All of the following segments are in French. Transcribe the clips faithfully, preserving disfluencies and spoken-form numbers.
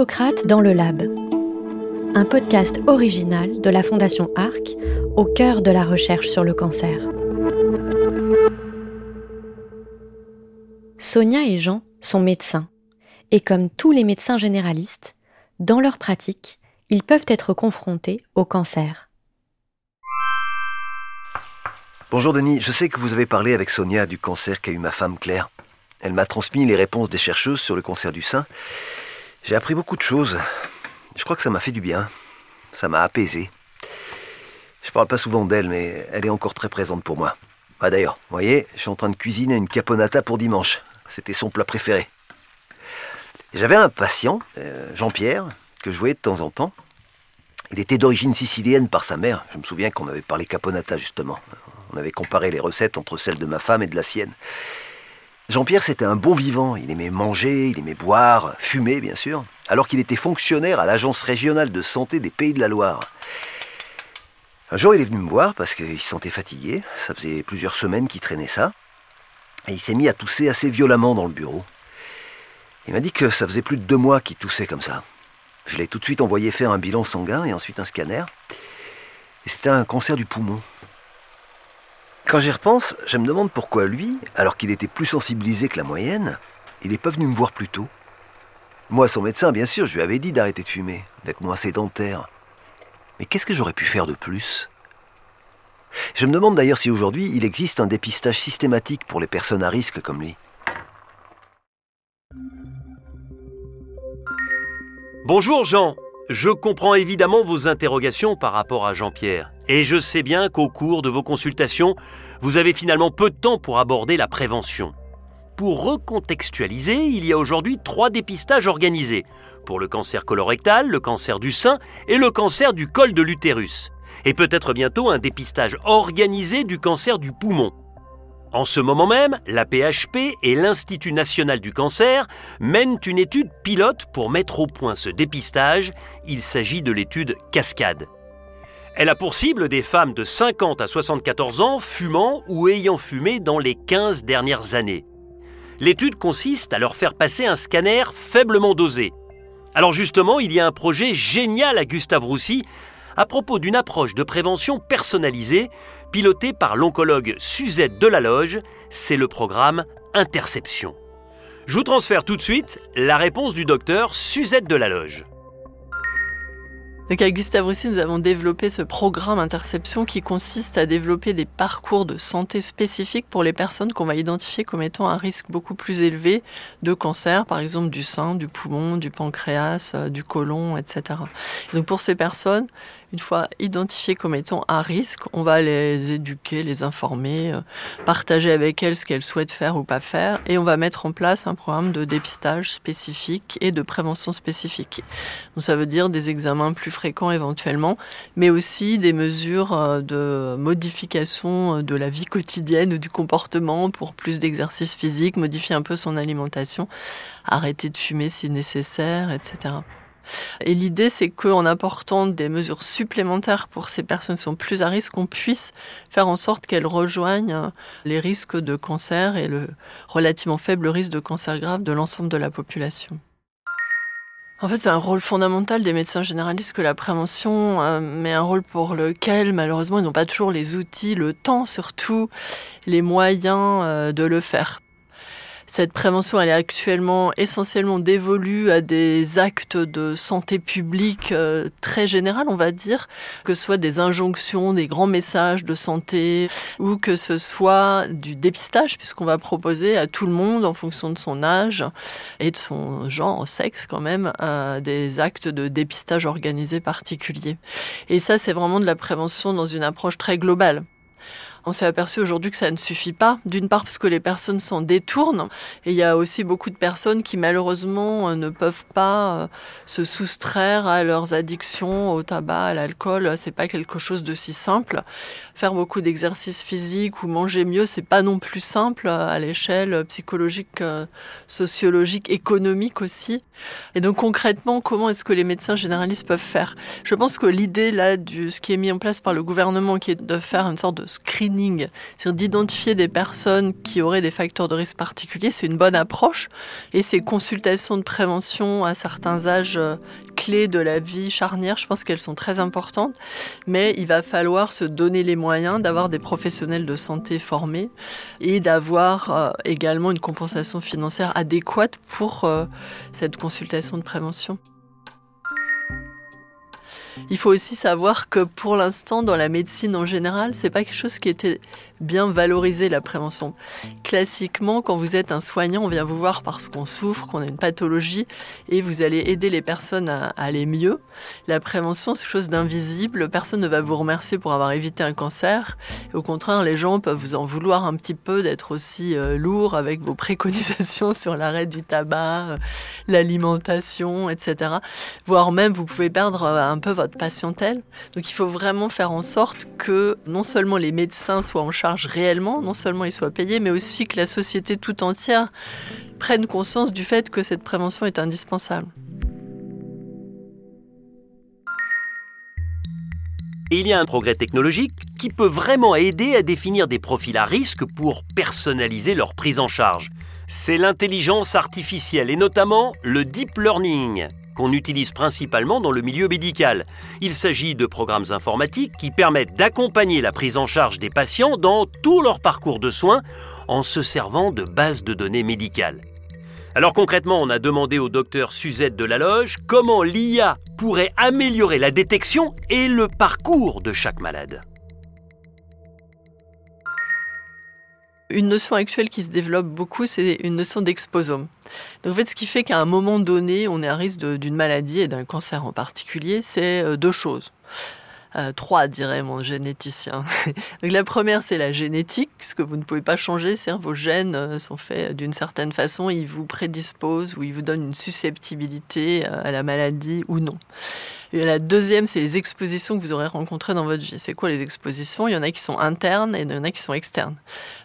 Hippocrate dans le Lab, un podcast original de la Fondation A R C au cœur de la recherche sur le cancer. Sonia et Jean sont médecins, et comme tous les médecins généralistes, dans leur pratique, ils peuvent être confrontés au cancer. Bonjour Denis, je sais que vous avez parlé avec Sonia du cancer qu'a eu ma femme Claire. Elle m'a transmis les réponses des chercheuses sur le cancer du sein. J'ai appris beaucoup de choses. Je crois que ça m'a fait du bien. Ça m'a apaisé. Je parle pas souvent d'elle, mais elle est encore très présente pour moi. Bah d'ailleurs, vous voyez, je suis en train de cuisiner une caponata pour dimanche. C'était son plat préféré. J'avais un patient, euh, Jean-Pierre, que je voyais de temps en temps. Il était d'origine sicilienne par sa mère. Je me souviens qu'on avait parlé caponata, justement. On avait comparé les recettes entre celles de ma femme et de la sienne. Jean-Pierre, c'était un bon vivant. Il aimait manger, il aimait boire, fumer, bien sûr, alors qu'il était fonctionnaire à l'Agence régionale de santé des Pays de la Loire. Un jour, il est venu me voir parce qu'il se sentait fatigué. Ça faisait plusieurs semaines qu'il traînait ça. Et il s'est mis à tousser assez violemment dans le bureau. Il m'a dit que ça faisait plus de deux mois qu'il toussait comme ça. Je l'ai tout de suite envoyé faire un bilan sanguin et ensuite un scanner. Et c'était un cancer du poumon. Quand j'y repense, je me demande pourquoi lui, alors qu'il était plus sensibilisé que la moyenne, il n'est pas venu me voir plus tôt. Moi, son médecin, bien sûr, je lui avais dit d'arrêter de fumer, d'être moins sédentaire. Mais qu'est-ce que j'aurais pu faire de plus ? Je me demande d'ailleurs si aujourd'hui, il existe un dépistage systématique pour les personnes à risque comme lui. Bonjour Jean. Je comprends évidemment vos interrogations par rapport à Jean-Pierre. Et je sais bien qu'au cours de vos consultations, vous avez finalement peu de temps pour aborder la prévention. Pour recontextualiser, il y a aujourd'hui trois dépistages organisés. Pour le cancer colorectal, le cancer du sein et le cancer du col de l'utérus. Et peut-être bientôt un dépistage organisé du cancer du poumon. En ce moment même, la P H P et l'Institut national du cancer mènent une étude pilote pour mettre au point ce dépistage. Il s'agit de l'étude Cascade. Elle a pour cible des femmes de cinquante à soixante-quatorze ans fumant ou ayant fumé dans les quinze dernières années. L'étude consiste à leur faire passer un scanner faiblement dosé. Alors justement, il y a un projet génial à Gustave Roussy à propos d'une approche de prévention personnalisée pilotée par l'oncologue Suzette Delaloge. C'est le programme Interception. Je vous transfère tout de suite la réponse du docteur Suzette Delaloge. Donc à Gustave Roussy, nous avons développé ce programme Interception qui consiste à développer des parcours de santé spécifiques pour les personnes qu'on va identifier comme étant un risque beaucoup plus élevé de cancer, par exemple du sein, du poumon, du pancréas, du côlon, et cetera. Et donc pour ces personnes, une fois identifiées comme étant à risque, on va les éduquer, les informer, partager avec elles ce qu'elles souhaitent faire ou pas faire, et on va mettre en place un programme de dépistage spécifique et de prévention spécifique. Donc ça veut dire des examens plus fréquents éventuellement, mais aussi des mesures de modification de la vie quotidienne ou du comportement pour plus d'exercice physique, modifier un peu son alimentation, arrêter de fumer si nécessaire, et cetera. Et l'idée, c'est qu'en apportant des mesures supplémentaires pour ces personnes qui sont plus à risque, on puisse faire en sorte qu'elles rejoignent les risques de cancer et le relativement faible risque de cancer grave de l'ensemble de la population. En fait, c'est un rôle fondamental des médecins généralistes que la prévention, mais un rôle pour lequel, malheureusement, ils n'ont pas toujours les outils, le temps surtout, les moyens de le faire. Cette prévention, elle est actuellement essentiellement dévolue à des actes de santé publique très généraux, on va dire, que ce soit des injonctions, des grands messages de santé, ou que ce soit du dépistage, puisqu'on va proposer à tout le monde, en fonction de son âge et de son genre, sexe quand même, euh, des actes de dépistage organisés particuliers. Et ça, c'est vraiment de la prévention dans une approche très globale. On s'est aperçu aujourd'hui que ça ne suffit pas, d'une part parce que les personnes s'en détournent et il y a aussi beaucoup de personnes qui malheureusement ne peuvent pas se soustraire à leurs addictions au tabac, à l'alcool. C'est pas quelque chose de si simple. faire beaucoup d'exercices physiques ou manger mieux, c'est pas non plus simple à l'échelle psychologique, sociologique, économique aussi. Et donc concrètement, comment est-ce que les médecins généralistes peuvent faire? Je pense que l'idée là, du, ce qui est mis en place par le gouvernement, qui est de faire une sorte de screening, c'est-à-dire d'identifier des personnes qui auraient des facteurs de risque particuliers, c'est une bonne approche. Et ces consultations de prévention à certains âges clés de la vie charnière, je pense qu'elles sont très importantes, mais il va falloir se donner les moyens d'avoir des professionnels de santé formés et d'avoir également une compensation financière adéquate pour cette consultation de prévention. Il faut aussi savoir que pour l'instant, dans la médecine en général, c'est pas quelque chose qui était bien valorisé, la prévention. Classiquement, quand vous êtes un soignant, on vient vous voir parce qu'on souffre, qu'on a une pathologie, et vous allez aider les personnes à aller mieux. La prévention, c'est quelque chose d'invisible. Personne ne va vous remercier pour avoir évité un cancer. Au contraire, les gens peuvent vous en vouloir un petit peu d'être aussi lourd avec vos préconisations sur l'arrêt du tabac, l'alimentation, et cetera. Voire même, vous pouvez perdre un peu votre patientèle. Donc il faut vraiment faire en sorte que non seulement les médecins soient en charge réellement, non seulement ils soient payés, mais aussi que la société tout entière prenne conscience du fait que cette prévention est indispensable. Et il y a un progrès technologique qui peut vraiment aider à définir des profils à risque pour personnaliser leur prise en charge. C'est l'intelligence artificielle et notamment le deep learning, qu'on utilise principalement dans le milieu médical. Il s'agit de programmes informatiques qui permettent d'accompagner la prise en charge des patients dans tout leur parcours de soins en se servant de bases de données médicales. Alors concrètement, on a demandé au docteur Suzette Delaloge comment l'I A pourrait améliorer la détection et le parcours de chaque malade. Une notion actuelle qui se développe beaucoup, c'est une notion d'exposome. Donc en fait, ce qui fait qu'à un moment donné, on est à risque de, d'une maladie et d'un cancer en particulier, c'est deux choses. Euh, trois, dirait mon généticien. Donc la première, c'est la génétique, ce que vous ne pouvez pas changer, c'est-à-dire vos gènes sont faits d'une certaine façon, ils vous prédisposent ou ils vous donnent une susceptibilité à la maladie ou non. Et la deuxième, c'est les expositions que vous aurez rencontrées dans votre vie. C'est quoi les expositions ? Il y en a qui sont internes et il y en a qui sont externes.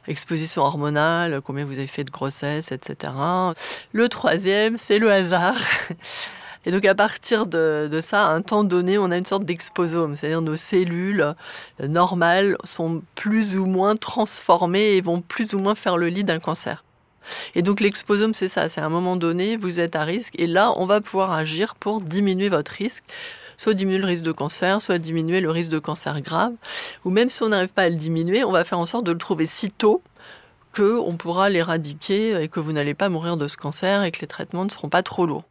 Exposition hormonale, combien vous avez fait de grossesse, et cetera. Le troisième, c'est le hasard. Et donc, à partir de, de ça, à un temps donné, on a une sorte d'exposome. C'est-à-dire nos cellules normales sont plus ou moins transformées et vont plus ou moins faire le lit d'un cancer. Et donc l'exposome, c'est ça, c'est à un moment donné, vous êtes à risque et là, on va pouvoir agir pour diminuer votre risque, soit diminuer le risque de cancer, soit diminuer le risque de cancer grave, ou même si on n'arrive pas à le diminuer, on va faire en sorte de le trouver si tôt qu'on pourra l'éradiquer et que vous n'allez pas mourir de ce cancer et que les traitements ne seront pas trop lourds.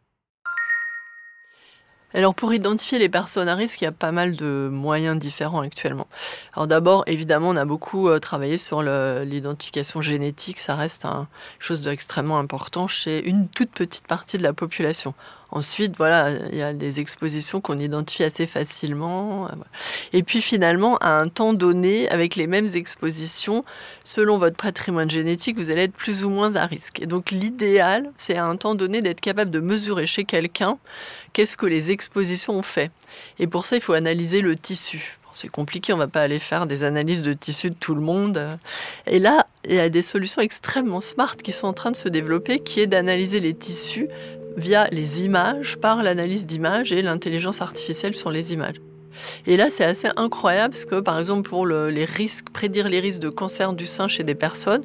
Alors pour identifier les personnes à risque, il y a pas mal de moyens différents actuellement. Alors d'abord, évidemment, on a beaucoup travaillé sur le, l'identification génétique. Ça reste un, quelque chose d'extrêmement important chez une toute petite partie de la population. Ensuite, voilà, il y a des expositions qu'on identifie assez facilement. Et puis finalement, à un temps donné, avec les mêmes expositions, selon votre patrimoine génétique, vous allez être plus ou moins à risque. Et donc l'idéal, c'est à un temps donné d'être capable de mesurer chez quelqu'un qu'est-ce que les expositions ont fait. Et pour ça, il faut analyser le tissu. C'est compliqué, on ne va pas aller faire des analyses de tissus de tout le monde. Et là, il y a des solutions extrêmement smart qui sont en train de se développer, qui est d'analyser les tissus via les images, par l'analyse d'images et l'intelligence artificielle sur les images. Et là, c'est assez incroyable parce que, par exemple, pour le, les risques, prédire les risques de cancer du sein chez des personnes,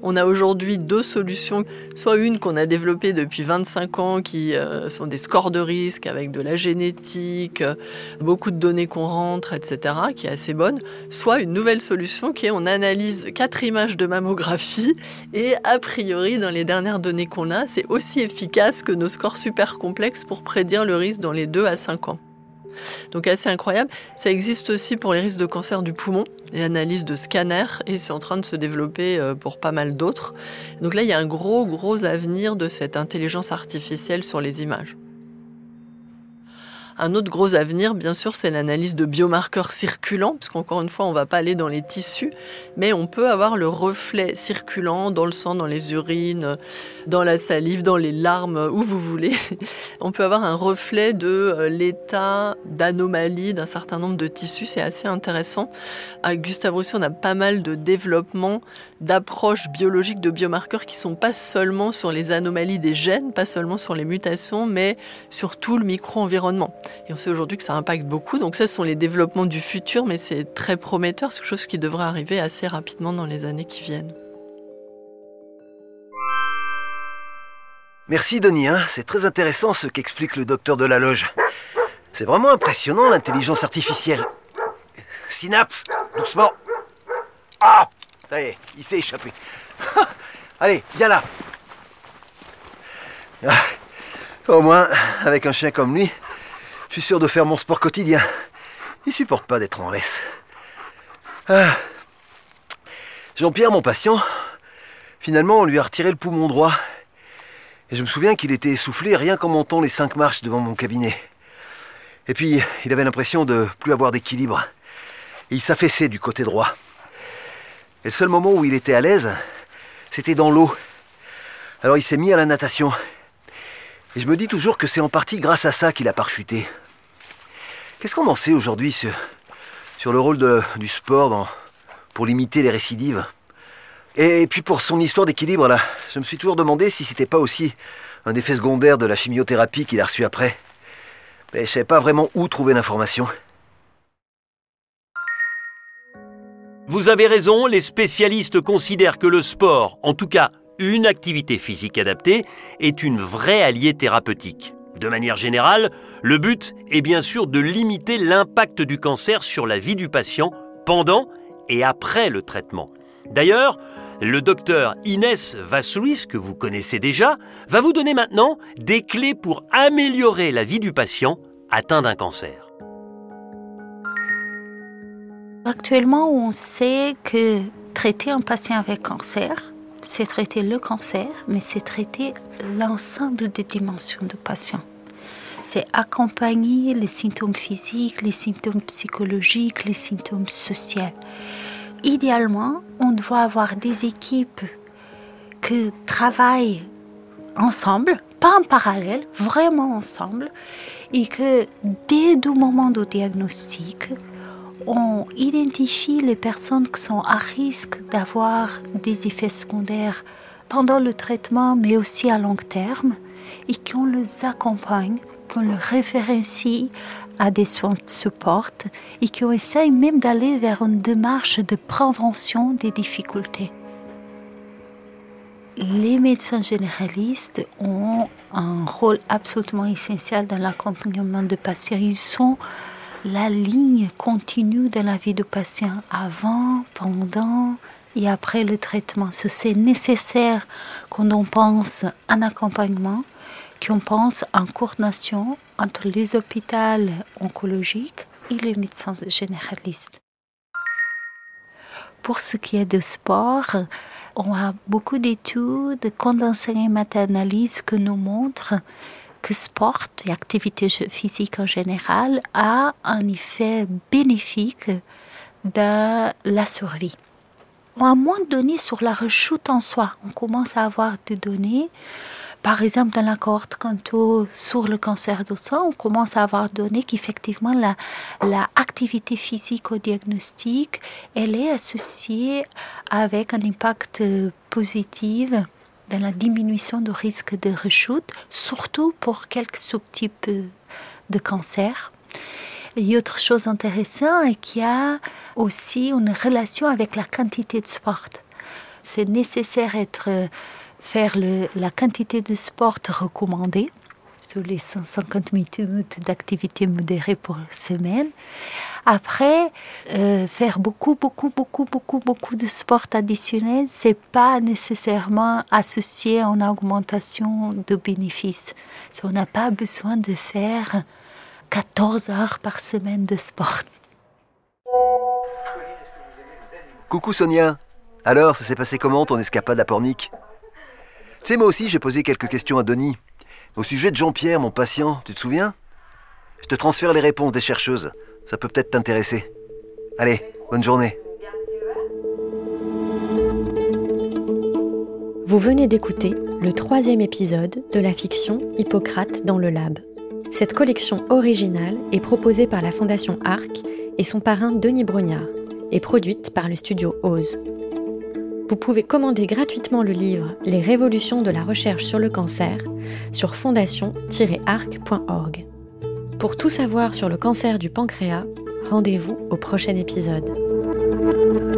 on a aujourd'hui deux solutions, soit une qu'on a développée depuis vingt-cinq ans, qui euh, sont des scores de risque avec de la génétique, euh, beaucoup de données qu'on rentre, et cetera, qui est assez bonne, soit une nouvelle solution qui est on analyse quatre images de mammographie et a priori, dans les dernières données qu'on a, c'est aussi efficace que nos scores super complexes pour prédire le risque dans les deux à cinq ans. Donc assez incroyable. Ça existe aussi pour les risques de cancer du poumon et analyse de scanner et c'est en train de se développer pour pas mal d'autres. Donc là, il y a un gros, gros avenir de cette intelligence artificielle sur les images. Un autre gros avenir, bien sûr, c'est l'analyse de biomarqueurs circulants, puisqu'encore une fois, on ne va pas aller dans les tissus, mais on peut avoir le reflet circulant dans le sang, dans les urines, dans la salive, dans les larmes, où vous voulez. On peut avoir un reflet de l'état d'anomalie d'un certain nombre de tissus, c'est assez intéressant. Avec Gustave Roussy, on a pas mal de développements, d'approches biologiques, de biomarqueurs qui ne sont pas seulement sur les anomalies des gènes, pas seulement sur les mutations, mais sur tout le micro-environnement. Et on sait aujourd'hui que ça impacte beaucoup. Donc ça, ce sont les développements du futur, mais c'est très prometteur. C'est quelque chose qui devrait arriver assez rapidement dans les années qui viennent. Merci Denis, hein. C'est très intéressant ce qu'explique le docteur Delaloge. C'est vraiment impressionnant l'intelligence artificielle. Synapse, doucement. Ah, ça y est, il s'est échappé. Allez, viens là. Ah, au moins, avec un chien comme lui, je suis sûr de faire mon sport quotidien. Il supporte pas d'être en laisse. Ah. Jean-Pierre, mon patient, finalement on lui a retiré le poumon droit. Et je me souviens qu'il était essoufflé rien qu'en montant les cinq marches devant mon cabinet. Et puis, il avait l'impression de plus avoir d'équilibre. Et il s'affaissait du côté droit. Et le seul moment où il était à l'aise, c'était dans l'eau. Alors il s'est mis à la natation. Et je me dis toujours que c'est en partie grâce à ça qu'il a parachuté. Qu'est-ce qu'on en sait aujourd'hui sur, sur le rôle de, du sport dans, pour limiter les récidives ? Et puis pour son histoire d'équilibre, là, je me suis toujours demandé si c'était pas aussi un effet secondaire de la chimiothérapie qu'il a reçu après. Mais je savais pas vraiment où trouver l'information. Vous avez raison, les spécialistes considèrent que le sport, en tout cas une activité physique adaptée, est une vraie alliée thérapeutique. De manière générale, le but est bien sûr de limiter l'impact du cancer sur la vie du patient pendant et après le traitement. D'ailleurs, le docteur Inès Vaz-Luis, que vous connaissez déjà, va vous donner maintenant des clés pour améliorer la vie du patient atteint d'un cancer. Actuellement, on sait que traiter un patient avec cancer, c'est traiter le cancer, mais c'est traiter l'ensemble des dimensions du patient. C'est accompagner les symptômes physiques, les symptômes psychologiques, les symptômes sociaux. Idéalement, on doit avoir des équipes qui travaillent ensemble, pas en parallèle, vraiment ensemble, et que dès le moment du diagnostic, on identifie les personnes qui sont à risque d'avoir des effets secondaires pendant le traitement, mais aussi à long terme, et qu'on les accompagne, qu'on les référencie à des soins de support et qu'on essaye même d'aller vers une démarche de prévention des difficultés. Les médecins généralistes ont un rôle absolument essentiel dans l'accompagnement des patients. Ils sont la ligne continue de la vie du patient avant, pendant et après le traitement. C'est nécessaire quand on pense en accompagnement, qu'on pense en coordination entre les hôpitaux oncologiques et les médecins généralistes. Pour ce qui est du sport, on a beaucoup d'études condensées et méta-analyses qui nous montrent que sport et activité physique en général a un effet bénéfique dans la survie. On a moins de données sur la rechute en soi. On commence à avoir des données, par exemple dans la cohorte Canto sur le cancer du sein, on commence à avoir des données qu'effectivement la, la activité physique au diagnostic, elle est associée avec un impact positif dans la diminution du risque de rechute, surtout pour quelques sous-types de cancer. Et autre chose intéressante est qu'il y a aussi une relation avec la quantité de sport. C'est nécessaire de faire le, la quantité de sport recommandée, sur les cent cinquante minutes d'activité modérée par semaine. Après, euh, faire beaucoup, beaucoup, beaucoup, beaucoup, beaucoup de sport additionnel, ce n'est pas nécessairement associé à une augmentation de bénéfices. On n'a pas besoin de faire quatorze heures par semaine de sport. Coucou Sonia. Alors, ça s'est passé comment ton escapade à Pornic ? Tu sais, moi aussi, j'ai posé quelques questions à Denis. Au sujet de Jean-Pierre, mon patient, tu te souviens ? Je te transfère les réponses des chercheuses. Ça peut peut-être t'intéresser. Allez, bonne journée. Vous venez d'écouter le troisième épisode de la fiction Hippocrate dans le Lab. Cette collection originale est proposée par la Fondation A R C et son parrain Denis Brugnard, et produite par le studio Oze. Vous pouvez commander gratuitement le livre « Les révolutions de la recherche sur le cancer » sur fondation tiret arc point org. Pour tout savoir sur le cancer du pancréas, rendez-vous au prochain épisode.